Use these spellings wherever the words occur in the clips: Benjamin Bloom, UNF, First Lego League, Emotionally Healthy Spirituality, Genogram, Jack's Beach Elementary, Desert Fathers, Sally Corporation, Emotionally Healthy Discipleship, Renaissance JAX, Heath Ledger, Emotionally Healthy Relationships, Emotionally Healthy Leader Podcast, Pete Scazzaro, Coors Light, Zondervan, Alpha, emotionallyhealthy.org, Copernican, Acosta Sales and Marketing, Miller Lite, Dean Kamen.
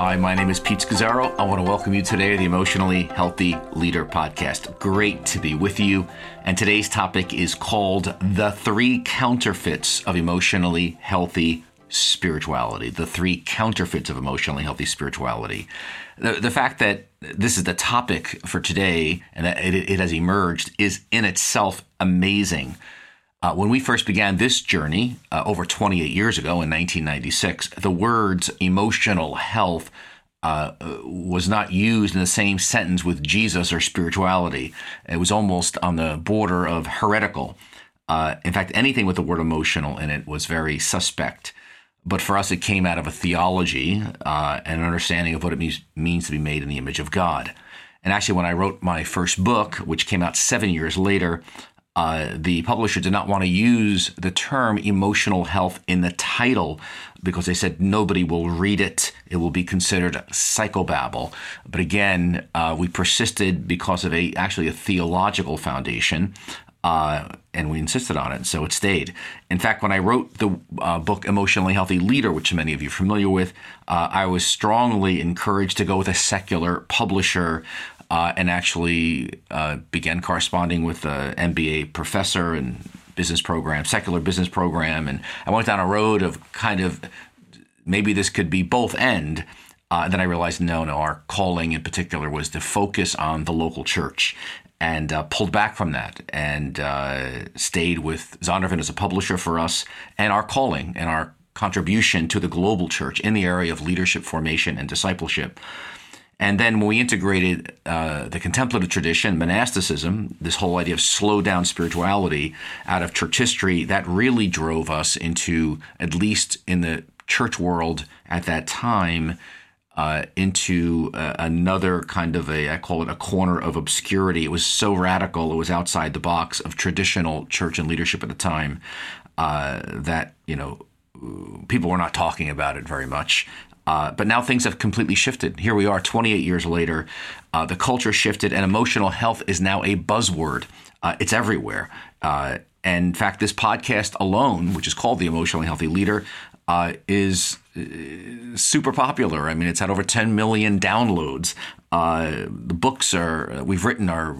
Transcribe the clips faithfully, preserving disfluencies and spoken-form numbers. Hi, my name is Pete Scazzaro. I want to welcome you today to the Emotionally Healthy Leader Podcast. Great to be with you. And today's topic is called The Three Counterfeits of Emotionally Healthy Spirituality. The Three Counterfeits of Emotionally Healthy Spirituality. The, the fact that this is the topic for today and that it, it has emerged is in itself amazing. Uh, when we first began this journey uh, over twenty-eight years ago in nineteen ninety-six, the words emotional health uh, was not used in the same sentence with Jesus or spirituality. It was almost on the border of heretical. Uh, in fact, anything with the word emotional in it was very suspect. But for us, it came out of a theology uh, and an understanding of what it means, means to be made in the image of God. And actually, when I wrote my first book, which came out seven years later, Uh, the publisher did not want to use the term emotional health in the title because they said nobody will read it. It will be considered psychobabble. But again, uh, we persisted because of a actually a theological foundation, uh, and we insisted on it, so it stayed. In fact, when I wrote the uh, book Emotionally Healthy Leader, which many of you are familiar with, uh, I was strongly encouraged to go with a secular publisher. Uh, and actually uh, began corresponding with an M B A professor and business program, secular business program. And I went down a road of kind of maybe this could be both end. Uh, and then I realized, no, no, our calling in particular was to focus on the local church and uh, pulled back from that and uh, stayed with Zondervan as a publisher for us and our calling and our contribution to the global church in the area of leadership formation and discipleship. And then when we integrated uh, the contemplative tradition, monasticism, this whole idea of slow down spirituality out of church history, that really drove us into, at least in the church world at that time, uh, into uh, another kind of a, I call it a corner of obscurity. It was so radical, it was outside the box of traditional church and leadership at the time uh, that, you know, people were not talking about it very much. Uh, but now things have completely shifted. Here we are twenty-eight years later. Uh, the culture shifted and emotional health is now a buzzword. Uh, it's everywhere. Uh, and in fact, this podcast alone, which is called The Emotionally Healthy Leader, uh, is uh, super popular. I mean, it's had over ten million downloads. Uh, the books are we've written are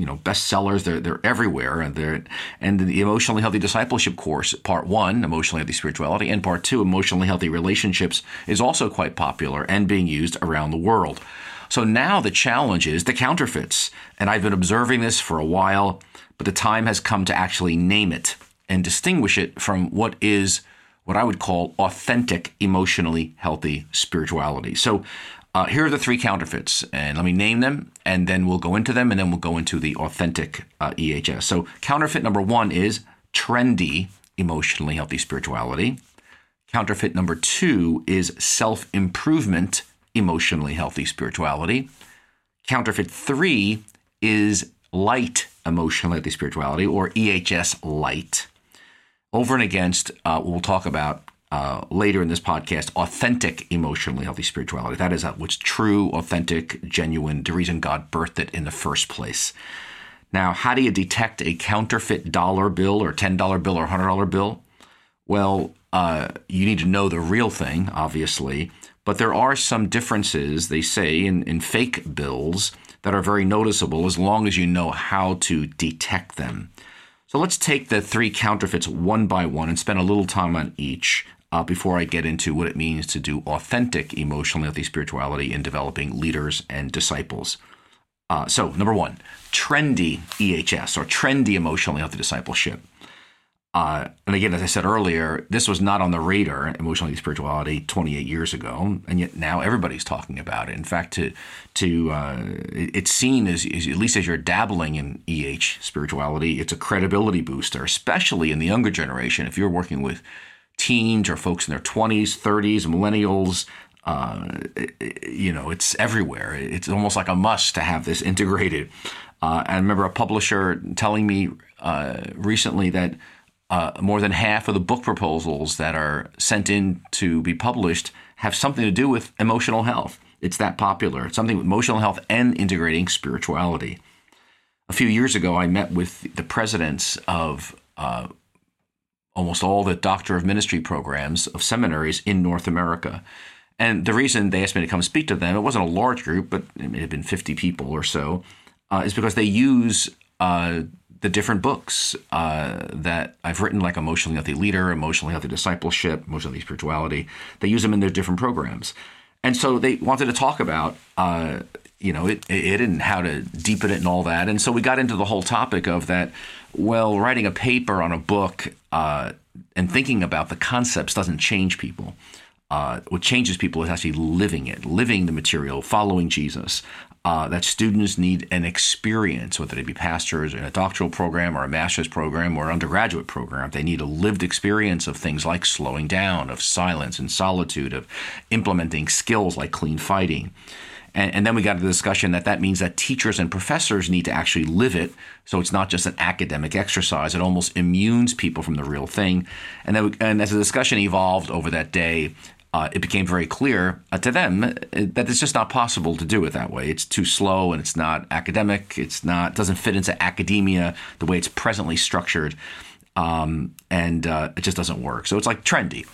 you know, bestsellers. They're they're everywhere, and they're and the Emotionally Healthy Discipleship course, part one, Emotionally Healthy Spirituality, and part two, Emotionally Healthy Relationships, is also quite popular and being used around the world. So now the challenge is the counterfeits, and I've been observing this for a while, but the time has come to actually name it and distinguish it from what is what I would call authentic, emotionally healthy spirituality. So. Uh, here are the three counterfeits, and let me name them, and then we'll go into them, and then we'll go into the authentic uh, E H S. So counterfeit number one is trendy, emotionally healthy spirituality. Counterfeit number two is self-improvement, emotionally healthy spirituality. Counterfeit three is light, emotionally healthy spirituality, or E H S light. Over and against, uh, we'll talk about Uh, later in this podcast, authentic, emotionally healthy spirituality. That is what's true, authentic, genuine, the reason God birthed it in the first place. Now, how do you detect a counterfeit dollar bill or ten dollar bill or one hundred dollar bill? Well, uh, you need to know the real thing, obviously, but there are some differences, they say, in, in fake bills that are very noticeable as long as you know how to detect them. So let's take the three counterfeits one by one and spend a little time on each. Uh, before I get into what it means to do authentic, emotionally healthy spirituality in developing leaders and disciples. Uh, so number one, trendy E H S or trendy emotionally healthy discipleship. Uh, and again, as I said earlier, this was not on the radar, emotionally healthy spirituality, twenty-eight years ago, and yet now everybody's talking about it. In fact, to to uh, it's seen as, as, at least as you're dabbling in E H spirituality, it's a credibility booster, especially in the younger generation. If you're working with teens or folks in their twenties, thirties, millennials, uh, you know, it's everywhere. It's almost like a must to have this integrated. Uh, I remember a publisher telling me uh, recently that uh, more than half of the book proposals that are sent in to be published have something to do with emotional health. It's that popular. It's something with emotional health and integrating spirituality. A few years ago, I met with the presidents of uh almost all the Doctor of Ministry programs of seminaries in North America. And the reason they asked me to come speak to them, it wasn't a large group, but it may have been fifty people or so, uh, is because they use uh, the different books uh, that I've written, like Emotionally Healthy Leader, Emotionally Healthy Discipleship, Emotionally Healthy Spirituality. They use them in their different programs. And so they wanted to talk about, uh, you know, it, it and how to deepen it and all that. And so we got into the whole topic of that, well, writing a paper on a book uh, and thinking about the concepts doesn't change people. Uh, what changes people is actually living it, living the material, following Jesus, uh, that students need an experience, whether they be pastors in a doctoral program or a master's program or an undergraduate program. They need a lived experience of things like slowing down, of silence and solitude, of implementing skills like clean fighting. And, and then we got to the discussion that that means that teachers and professors need to actually live it. So it's not just an academic exercise. It almost immunes people from the real thing. And, then we, and as the discussion evolved over that day, Uh, it became very clear uh, to them that it's just not possible to do it that way. It's too slow and it's not academic. It's not doesn't fit into academia the way it's presently structured, um, and uh, it just doesn't work. So it's like trendy.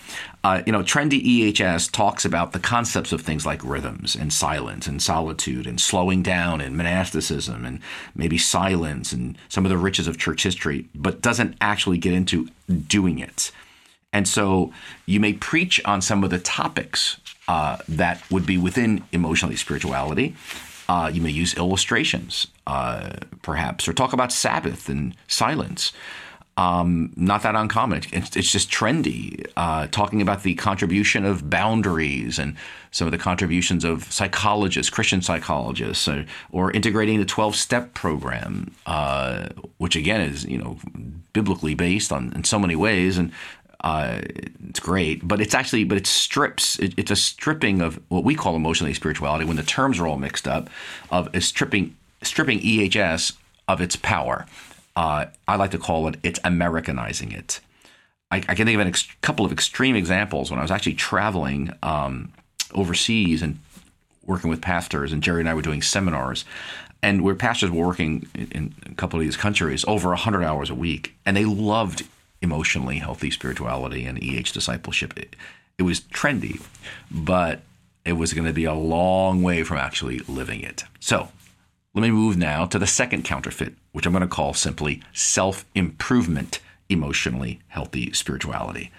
Uh, you know, trendy E H S talks about the concepts of things like rhythms and silence and solitude and slowing down and monasticism and maybe silence and some of the riches of church history, but doesn't actually get into doing it. And so you may preach on some of the topics uh, that would be within emotionally spirituality. Uh, you may use illustrations, uh, perhaps, or talk about Sabbath and silence. Um, not that uncommon. It's, it's just trendy. Uh, talking about the contribution of boundaries and some of the contributions of psychologists, Christian psychologists, or, or integrating the twelve-step program, uh, which again is, you know, biblically based on in so many ways. And Uh, it's great, but it's actually, but it strips, it, it's a stripping of what we call emotionally spirituality when the terms are all mixed up, of a stripping, stripping E H S of its power. Uh, I like to call it, it's Americanizing it. I, I can think of a ex- couple of extreme examples when I was actually traveling um, overseas and working with pastors, and Jerry and I were doing seminars. And where pastors were working in, in a couple of these countries over one hundred hours a week, and they loved emotionally healthy spirituality and E H discipleship. It, it was trendy, but it was going to be a long way from actually living it. So let me move now to the second counterfeit, which I'm going to call simply self-improvement, emotionally healthy spirituality.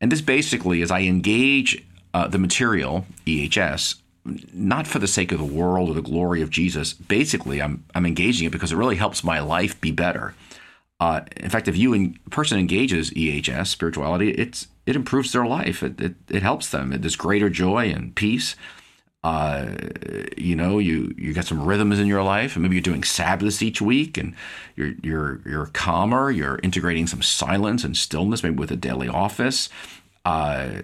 And this basically is I engage uh, the material, E H S, not for the sake of the world or the glory of Jesus. Basically, I'm I'm engaging it because it really helps my life be better. Uh, in fact, if you in, person engages E H S spirituality, it's it improves their life. It it, it helps them. There's greater joy and peace. Uh, you know, you you got some rhythms in your life, and maybe you're doing Sabbaths each week, and you're you're you're calmer. You're integrating some silence and stillness, maybe with a daily office. Uh,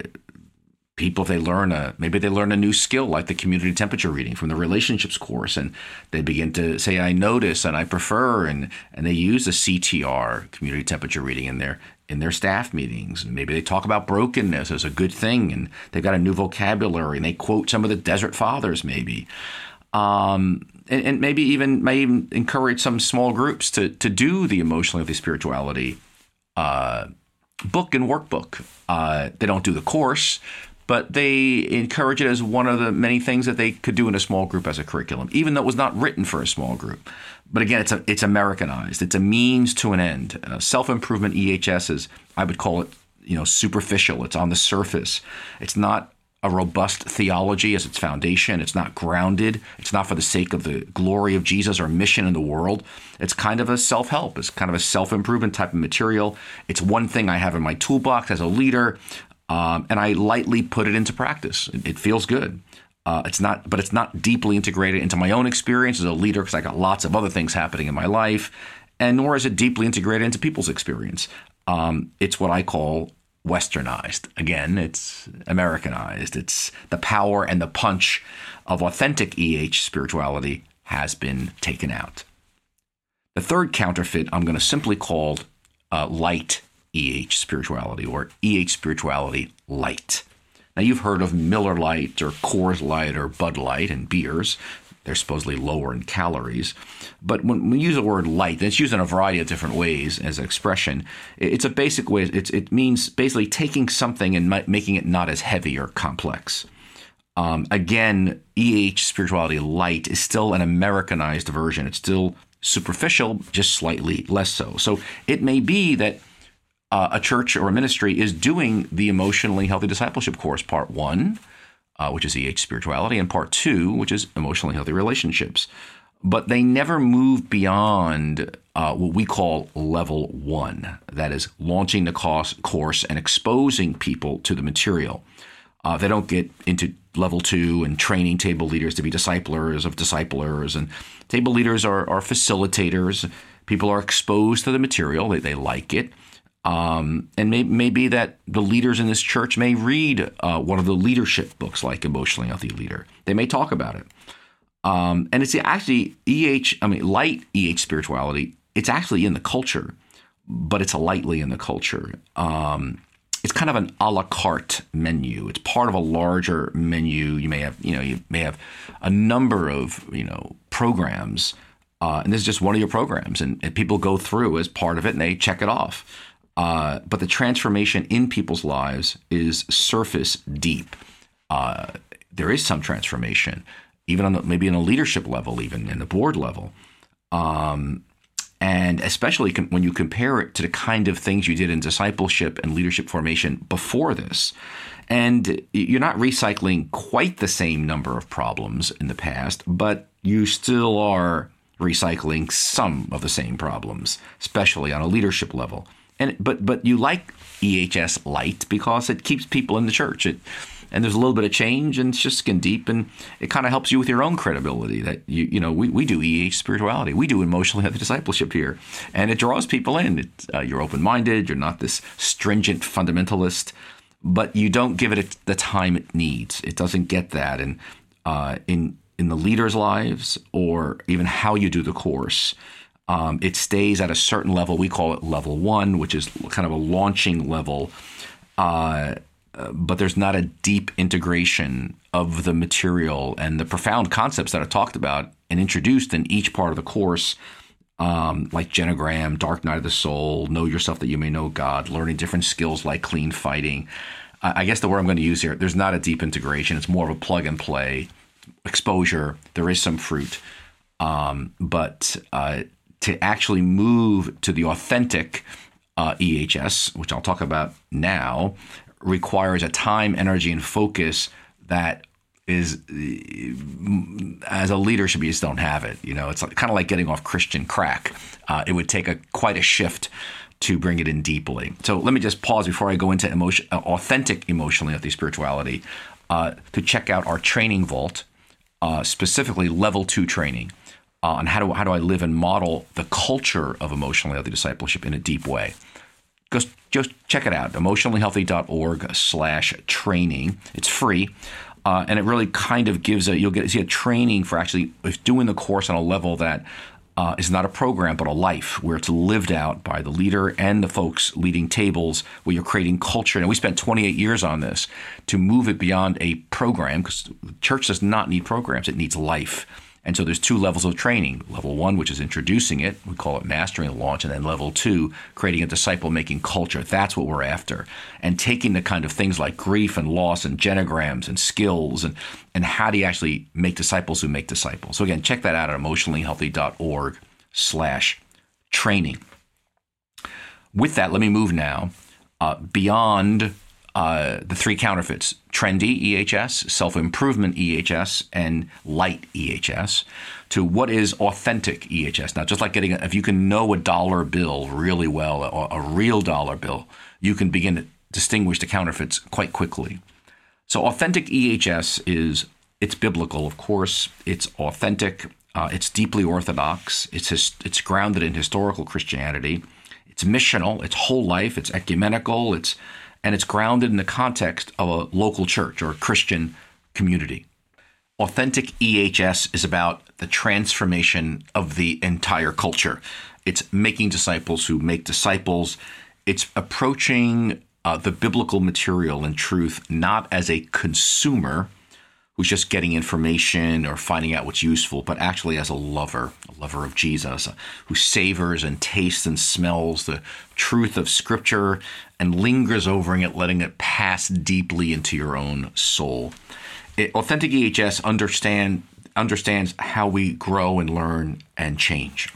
people, they learn a maybe they learn a new skill like the community temperature reading from the relationships course, and they begin to say, I notice and I prefer, and and they use the C T R, community temperature reading, in their in their staff meetings. And maybe they talk about brokenness as a good thing, and they've got a new vocabulary, and they quote some of the Desert Fathers maybe, um, and, and maybe even may even encourage some small groups to to do the emotionally healthy spirituality uh, book and workbook. Uh, they don't do the course, but they encourage it as one of the many things that they could do in a small group as a curriculum, even though it was not written for a small group. But again, it's a, it's Americanized. It's a means to an end. Uh, self-improvement E H S is, I would call it, you know, superficial. It's on the surface. It's not a robust theology as its foundation. It's not grounded. It's not for the sake of the glory of Jesus or mission in the world. It's kind of a self-help. It's kind of a self-improvement type of material. It's one thing I have in my toolbox as a leader. Um, and I lightly put it into practice. It, it feels good. Uh, it's not, but it's not deeply integrated into my own experience as a leader because I got lots of other things happening in my life, and nor is it deeply integrated into people's experience. Um, it's what I call Westernized. Again, it's Americanized. It's the power and the punch of authentic E H spirituality has been taken out. The third counterfeit I'm going to simply call uh, light E H spirituality, or E H spirituality light. Now, you've heard of Miller Lite or Coors Light or Bud Light and beers. They're supposedly lower in calories. But when we use the word light, and it's used in a variety of different ways as an expression, it's a basic way. It's, it means basically taking something and making it not as heavy or complex. Um, again, E H Spirituality Light is still an Americanized version. It's still superficial, just slightly less so. So it may be that uh, a church or a ministry is doing the Emotionally Healthy Discipleship course, part one, uh, which is E H Spirituality, and part two, which is Emotionally Healthy Relationships. But they never move beyond uh, what we call level one, that is launching the course and exposing people to the material. Uh, they don't get into level two and training table leaders to be disciplers of disciplers. And table leaders are, are facilitators. People are exposed to the material. They, they like it. Um, and may, maybe that the leaders in this church may read uh, one of the leadership books like Emotionally Healthy Leader. They may talk about it. Um, and it's actually E H, I mean, light E H spirituality. It's actually in the culture, but it's lightly in the culture. Um, it's kind of an a la carte menu. It's part of a larger menu. You may have, you know, you may have a number of, you know, programs, uh, and this is just one of your programs, and, and people go through as part of it and they check it off. Uh, but the transformation in people's lives is surface deep. Uh, there is some transformation. Even on the, maybe in a leadership level, even in the board level. Um, and especially com- when you compare it to the kind of things you did in discipleship and leadership formation before this. And you're not recycling quite the same number of problems in the past, but you still are recycling some of the same problems, especially on a leadership level. And but but you like E H S Light because it keeps people in the church. It And there's a little bit of change, and it's just skin deep, and it kind of helps you with your own credibility that, you you know, we, we do E H spirituality. We do emotionally healthy discipleship here, and it draws people in. It, uh, you're open-minded. You're not this stringent fundamentalist, but you don't give it the time it needs. It doesn't get that in, uh, in, in the leaders' lives or even how you do the course. Um, it stays at a certain level. We call it level one, which is kind of a launching level, uh but there's not a deep integration of the material and the profound concepts that are talked about and introduced in each part of the course, um, like Genogram, Dark Night of the Soul, Know Yourself That You May Know God, learning different skills like clean fighting. I guess the word I'm going to use here, there's not a deep integration. It's more of a plug and play exposure. There is some fruit. Um, but uh, to actually move to the authentic uh, E H S, which I'll talk about now, requires a time, energy, and focus that is, as a leadership, you just don't have it. You know, it's kind of like getting off Christian crack. Uh, it would take a quite a shift to bring it in deeply. So let me just pause before I go into emotion, authentic emotionally healthy spirituality uh, to check out our training vault, uh, specifically level two training uh, on how do how do I live and model the culture of emotionally healthy discipleship in a deep way. Just, just check it out, emotionallyhealthy.org slash training. It's free, uh, and it really kind of gives a, you'll get see a training for actually if doing the course on a level that uh, is not a program but a life where it's lived out by the leader and the folks leading tables where you're creating culture. And we spent twenty-eight years on this to move it beyond a program because the church does not need programs. It needs life. And so there's two levels of training, level one, which is introducing it. We call it mastering and launch. And then level two, creating a disciple-making culture. That's what we're after. And taking the kind of things like grief and loss and genograms and skills and, and how do you actually make disciples who make disciples. So again, check that out at emotionallyhealthy.org slash training. With that, let me move now uh, beyond Uh, the three counterfeits, trendy E H S, self-improvement E H S, and light E H S, to what is authentic E H S. Now, just like getting, a, if you can know a dollar bill really well, or a real dollar bill, you can begin to distinguish the counterfeits quite quickly. So authentic E H S is, it's biblical, of course, it's authentic, uh, it's deeply orthodox, it's his, it's grounded in historical Christianity, it's missional, it's whole life, it's ecumenical, it's and it's grounded in the context of a local church or a Christian community. Authentic E H S is about the transformation of the entire culture. It's making disciples who make disciples. It's approaching uh, the biblical material and truth not as a consumer who's just getting information or finding out what's useful, but actually as a lover, a lover of Jesus, who savors and tastes and smells the truth of Scripture and lingers over it, letting it pass deeply into your own soul. It, Authentic E H S understand, understands how we grow and learn and change.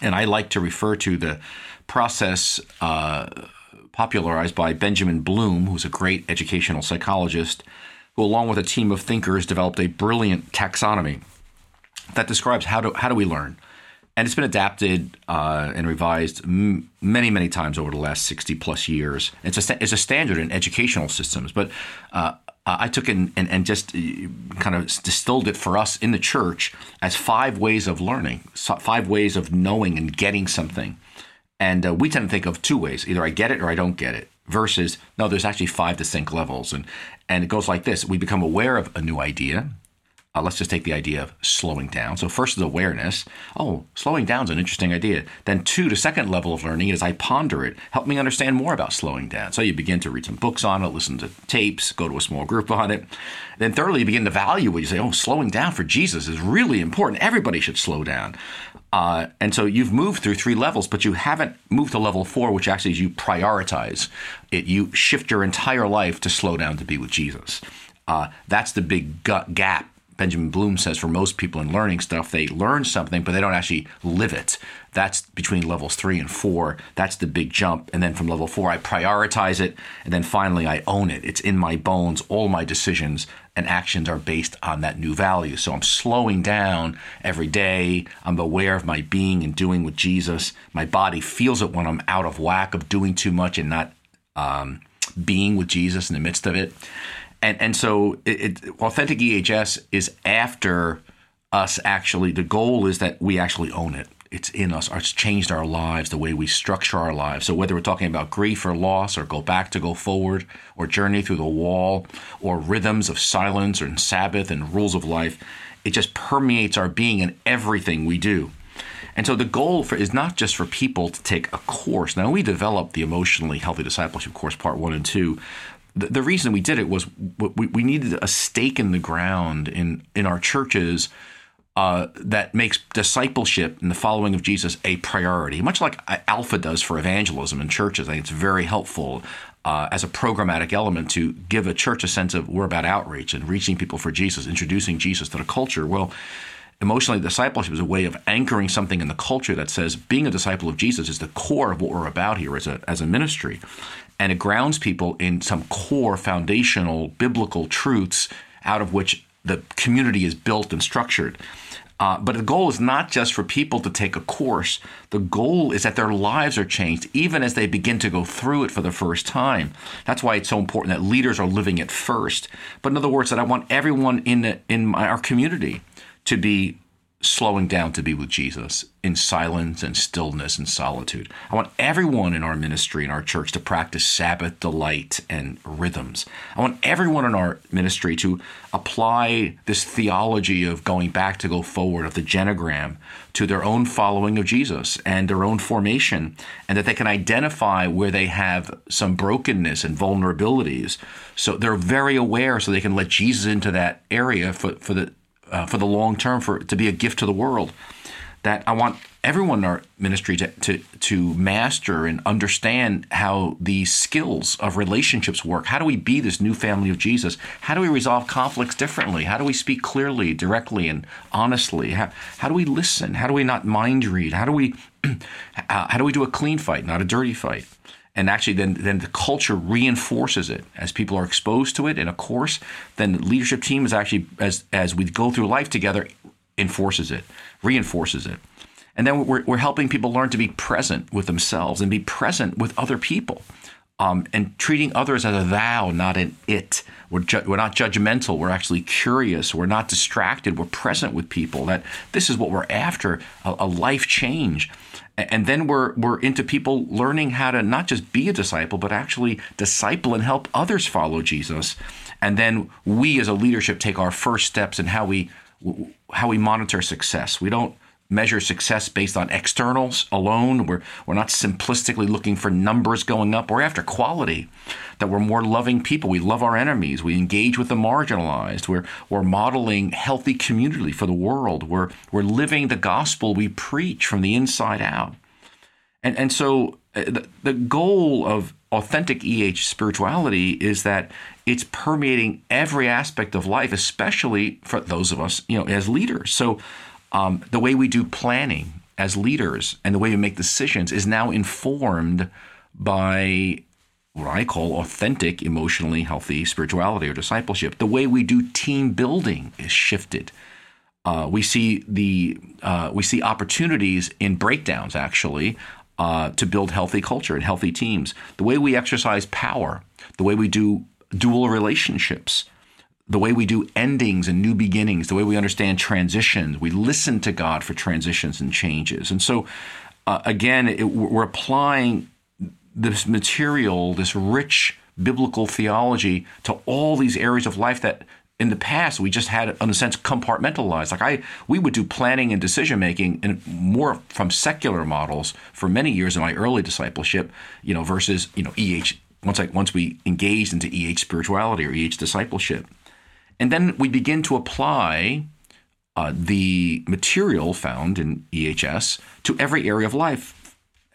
And I like to refer to the process uh, popularized by Benjamin Bloom, who's a great educational psychologist, who, along with a team of thinkers, developed a brilliant taxonomy that describes how do how do we learn. And it's been adapted uh, and revised m- many, many times over the last sixty plus years. It's a, st- it's a standard in educational systems. But uh, I took and, and, and just kind of distilled it for us in the church as five ways of learning, five ways of knowing and getting something. And uh, we tend to think of two ways. Either I get it or I don't get it. Versus, no, there's actually five distinct levels. And and it goes like this. We become aware of a new idea. Uh, let's just take the idea of slowing down. So first is awareness. Oh, slowing down is an interesting idea. Then two, the second level of learning is I ponder it. Help me understand more about slowing down. So you begin to read some books on it, listen to tapes, go to a small group on it. Then thirdly, you begin to value it. You say, oh, slowing down for Jesus is really important. Everybody should slow down. Uh, and so you've moved through three levels, but you haven't moved to level four, which actually is you prioritize it. You shift your entire life to slow down to be with Jesus. Uh, that's the big gut gap. Benjamin Bloom says for most people in learning stuff, they learn something, but they don't actually live it. That's between levels three and four. That's the big jump. And then from level four, I prioritize it. And then finally, I own it. It's in my bones. All my decisions and actions are based on that new value. So I'm slowing down every day. I'm aware of my being and doing with Jesus. My body feels it when I'm out of whack of doing too much and not um, being with Jesus in the midst of it. And and so it, it, Authentic E H S is after us actually. The goal is that we actually own it. It's in us. It's changed our lives, the way we structure our lives. So whether we're talking about grief or loss or go back to go forward or journey through the wall or rhythms of silence or Sabbath and rules of life, it just permeates our being in everything we do. And so the goal for is not just for people to take a course. Now, we developed the Emotionally Healthy Discipleship course, part one and two. The reason we did it was we needed a stake in the ground in, in our churches uh, that makes discipleship and the following of Jesus a priority, much like Alpha does for evangelism in churches. I think it's very helpful uh, as a programmatic element to give a church a sense of we're about outreach and reaching people for Jesus, introducing Jesus to the culture. Well, emotionally, discipleship is a way of anchoring something in the culture that says being a disciple of Jesus is the core of what we're about here as a as a ministry. And it grounds people in some core foundational biblical truths out of which the community is built and structured. Uh, but the goal is not just for people to take a course. The goal is that their lives are changed, even as they begin to go through it for the first time. That's why it's so important that leaders are living it first. But in other words, that I want everyone in the, in my, our community to be slowing down to be with Jesus in silence and stillness and solitude. I want everyone in our ministry, in our church, to practice Sabbath delight and rhythms. I want everyone in our ministry to apply this theology of going back to go forward, of the genogram, to their own following of Jesus and their own formation, and that they can identify where they have some brokenness and vulnerabilities. So they're very aware, so they can let Jesus into that area for, for the Uh, for the long term, for to be a gift to the world. That I want everyone in our ministry to, to to master and understand how the skills of relationships work. How do we be this new family of Jesus? How do we resolve conflicts differently? How do we speak clearly, directly, and honestly? How, how do we listen? How do we not mind read? How do we uh, how do we do a clean fight, not a dirty fight? And actually, then then the culture reinforces it as people are exposed to it in a course. Then the leadership team is actually, as as we go through life together, enforces it, reinforces it. And then we're we're helping people learn to be present with themselves and be present with other people, um, and treating others as a thou, not an it. We're ju- we're not judgmental. We're actually curious. We're not distracted. We're present with people. That this is what we're after: a, a life change. And then we're we're into people learning how to not just be a disciple, but actually disciple and help others follow Jesus. And then we as a leadership take our first steps in how we how we monitor success. We don't measure success based on externals alone. We're, we're not simplistically looking for numbers going up. We're after quality, that we're more loving people. We love our enemies. We engage with the marginalized. We're, we're modeling healthy community for the world. We're, we're living the gospel we preach from the inside out. And, and so the, the goal of authentic E H spirituality is that it's permeating every aspect of life, especially for those of us, you know, as leaders. So Um, the way we do planning as leaders and the way we make decisions is now informed by what I call authentic, emotionally healthy spirituality or discipleship. The way we do team building is shifted. Uh, we see the uh, we see opportunities in breakdowns, actually, uh, to build healthy culture and healthy teams. The way we exercise power, the way we do dual relationships, the way we do endings and new beginnings, the way we understand transitions, we listen to God for transitions and changes. And so, uh, again, it, we're applying this material, this rich biblical theology to all these areas of life that in the past we just had, in a sense, compartmentalized. Like I, we would do planning and decision-making and more from secular models for many years in my early discipleship, you know, versus, you know, E H, once, I, once we engaged into E H spirituality or E H discipleship. And then we begin to apply uh, the material found in E H S to every area of life.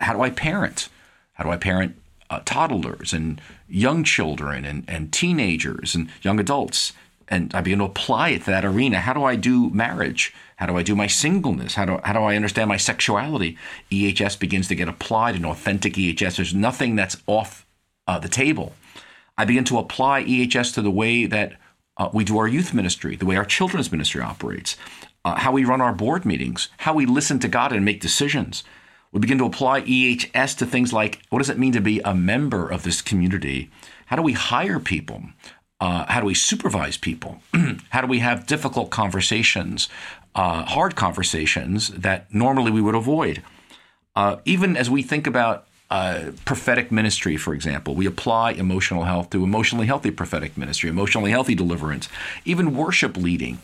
How do I parent? How do I parent uh, toddlers and young children and, and teenagers and young adults? And I begin to apply it to that arena. How do I do marriage? How do I do my singleness? How do, how do I understand my sexuality? E H S begins to get applied in authentic E H S. There's nothing that's off uh, the table. I begin to apply E H S to the way that Uh, we do our youth ministry, the way our children's ministry operates, uh, how we run our board meetings, how we listen to God and make decisions. We begin to apply E H S to things like, what does it mean to be a member of this community? How do we hire people? Uh, how do we supervise people? How do we have difficult conversations, uh, hard conversations that normally we would avoid? Uh, even as we think about Uh, prophetic ministry, for example. We apply emotional health to emotionally healthy prophetic ministry, emotionally healthy deliverance, even worship leading.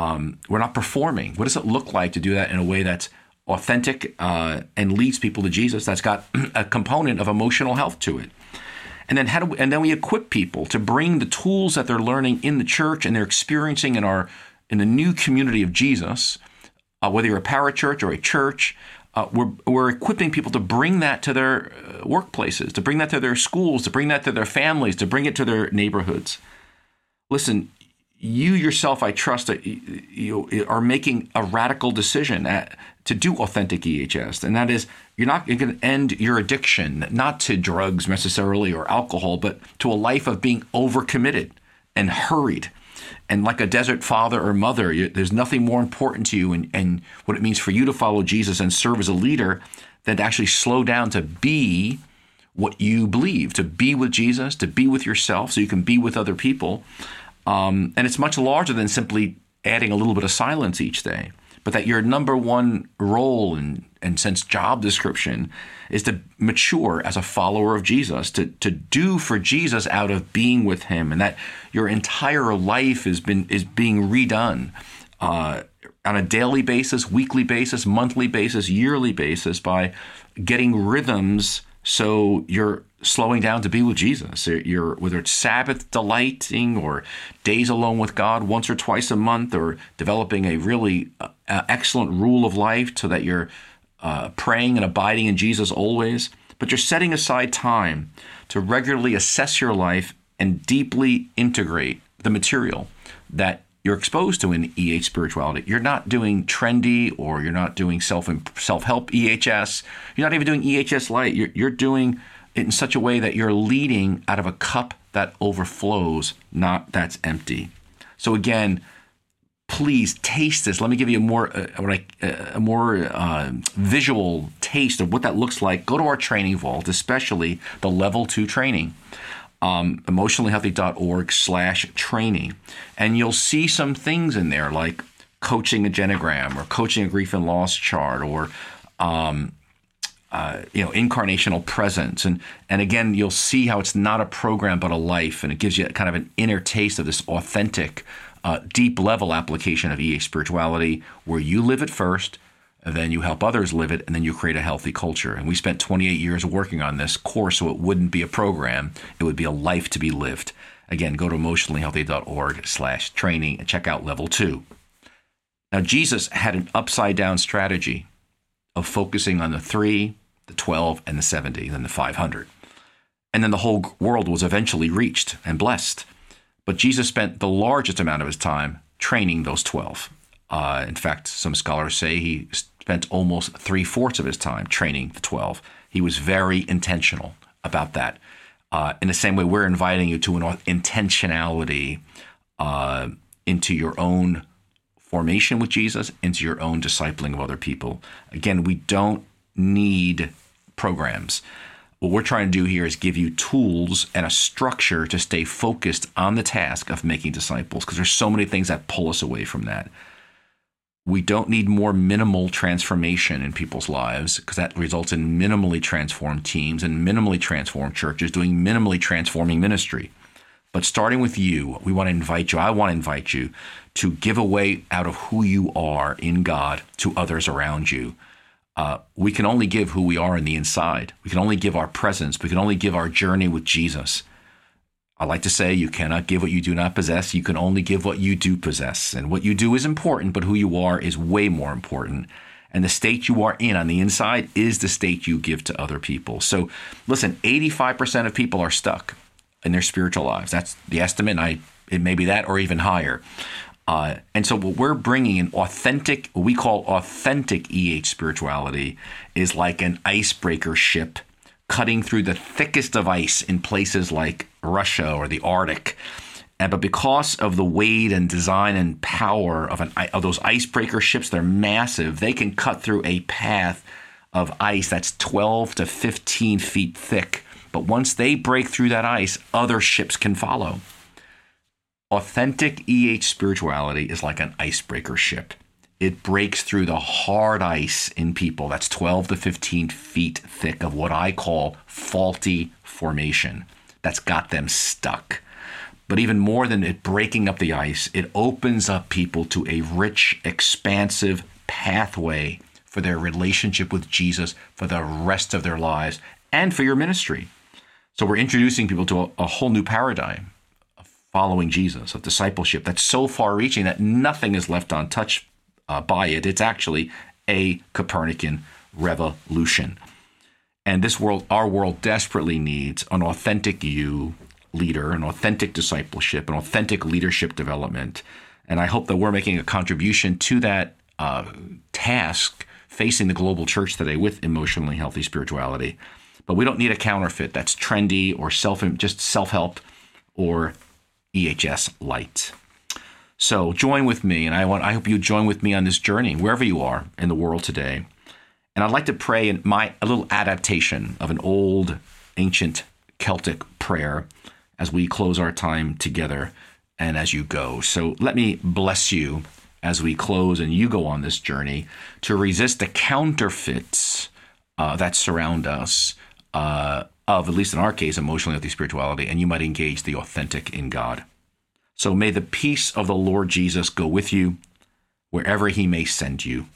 Um, we're not performing. What does it look like to do that in a way that's authentic uh, and leads people to Jesus, that's got a component of emotional health to it? And then how do we, and then we equip people to bring the tools that they're learning in the church and they're experiencing in our in the new community of Jesus, uh, whether you're a parachurch or a church. Uh, we're, we're equipping people to bring that to their workplaces, to bring that to their schools, to bring that to their families, to bring it to their neighborhoods. Listen, you yourself, I trust, that you are making a radical decision at, to do authentic E H S. And that is, you're not going to end your addiction, not to drugs necessarily or alcohol, but to a life of being overcommitted and hurried. And like a desert father or mother, you, there's nothing more important to you and, and what it means for you to follow Jesus and serve as a leader than to actually slow down to be what you believe, to be with Jesus, to be with yourself so you can be with other people. Um, and it's much larger than simply adding a little bit of silence each day, but that your number one role and, and sense job description is to mature as a follower of Jesus, to, to do for Jesus out of being with him, and that your entire life has been is being redone uh, on a daily basis, weekly basis, monthly basis, yearly basis by getting rhythms so you're slowing down to be with Jesus. You're, whether it's Sabbath delighting or days alone with God once or twice a month, or developing a really uh, excellent rule of life so that you're uh, praying and abiding in Jesus always. But you're setting aside time to regularly assess your life and deeply integrate the material that you're exposed to in E H spirituality. You're not doing trendy, or you're not doing self self-help E H S. You're not even doing E H S light. You're, you're doing it in such a way that you're leading out of a cup that overflows, not that's empty. So again, please taste this. Let me give you a more uh, what I, a more uh, visual taste of what that looks like. Go to our training vault, especially the level two training. Um, emotionallyhealthy.org slash training. And you'll see some things in there like coaching a genogram or coaching a grief and loss chart or, um, uh, you know, incarnational presence. And, and again, you'll see how it's not a program, but a life. And it gives you kind of an inner taste of this authentic, uh, deep level application of E H spirituality where you live it first and then you help others live it, and then you create a healthy culture. And we spent twenty-eight years working on this course, so it wouldn't be a program. It would be a life to be lived. Again, go to emotionally healthy dot org slash training and check out level two. Now, Jesus had an upside-down strategy of focusing on the three, the twelve, and the seventy, and then the five hundred. And then the whole world was eventually reached and blessed. But Jesus spent the largest amount of his time training those twelve. Uh, in fact, some scholars say he spent almost three-fourths of his time training the twelve. He was very intentional about that. Uh, in the same way, we're inviting you to an intentionality uh, into your own formation with Jesus, into your own discipling of other people. Again, we don't need programs. What we're trying to do here is give you tools and a structure to stay focused on the task of making disciples, because there's so many things that pull us away from that. We don't need more minimal transformation in people's lives, because that results in minimally transformed teams and minimally transformed churches doing minimally transforming ministry. But starting with you, we want to invite you, I want to invite you to give away out of who you are in God to others around you. Uh, we can only give who we are in the inside. We can only give our presence. We can only give our journey with Jesus. I like to say you cannot give what you do not possess. You can only give what you do possess. And what you do is important, but who you are is way more important. And the state you are in on the inside is the state you give to other people. So listen, eighty-five percent of people are stuck in their spiritual lives. That's the estimate. I It may be that or even higher. Uh, and so what we're bringing in authentic, what we call authentic E H spirituality, is like an icebreaker ship cutting through the thickest of ice in places like Russia or the Arctic. And, but because of the weight and design and power of, an, of those icebreaker ships, they're massive. They can cut through a path of ice that's twelve to fifteen feet thick. But once they break through that ice, other ships can follow. Authentic E H spirituality is like an icebreaker ship. It breaks through the hard ice in people that's twelve to fifteen feet thick of what I call faulty formation. That's got them stuck. But even more than it breaking up the ice, it opens up people to a rich, expansive pathway for their relationship with Jesus for the rest of their lives and for your ministry. So we're introducing people to a, a whole new paradigm of following Jesus, of discipleship that's so far-reaching that nothing is left untouched uh, by it. It's actually a Copernican revolution. And this world, our world desperately needs an authentic you leader, an authentic discipleship, an authentic leadership development. And I hope that we're making a contribution to that uh, task facing the global church today with emotionally healthy spirituality. But we don't need a counterfeit that's trendy or self just self-help or E H S light. So join with me, and I want I hope you join with me on this journey, wherever you are in the world today. And I'd like to pray in my a little adaptation of an old, ancient Celtic prayer as we close our time together and as you go. So let me bless you as we close and you go on this journey to resist the counterfeits uh, that surround us uh, of, at least in our case, emotionally healthy spirituality, and you might engage the authentic in God. So may the peace of the Lord Jesus go with you wherever he may send you.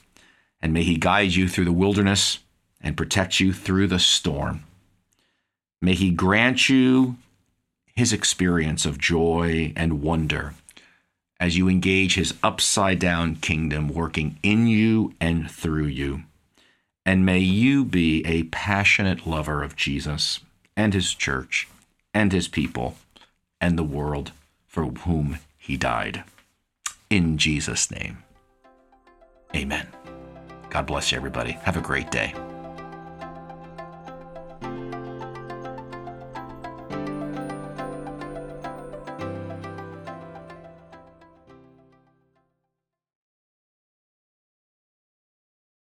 And may he guide you through the wilderness and protect you through the storm. May he grant you his experience of joy and wonder as you engage his upside-down kingdom working in you and through you. And may you be a passionate lover of Jesus and his church and his people and the world for whom he died. In Jesus' name, amen. God bless you, everybody. Have a great day.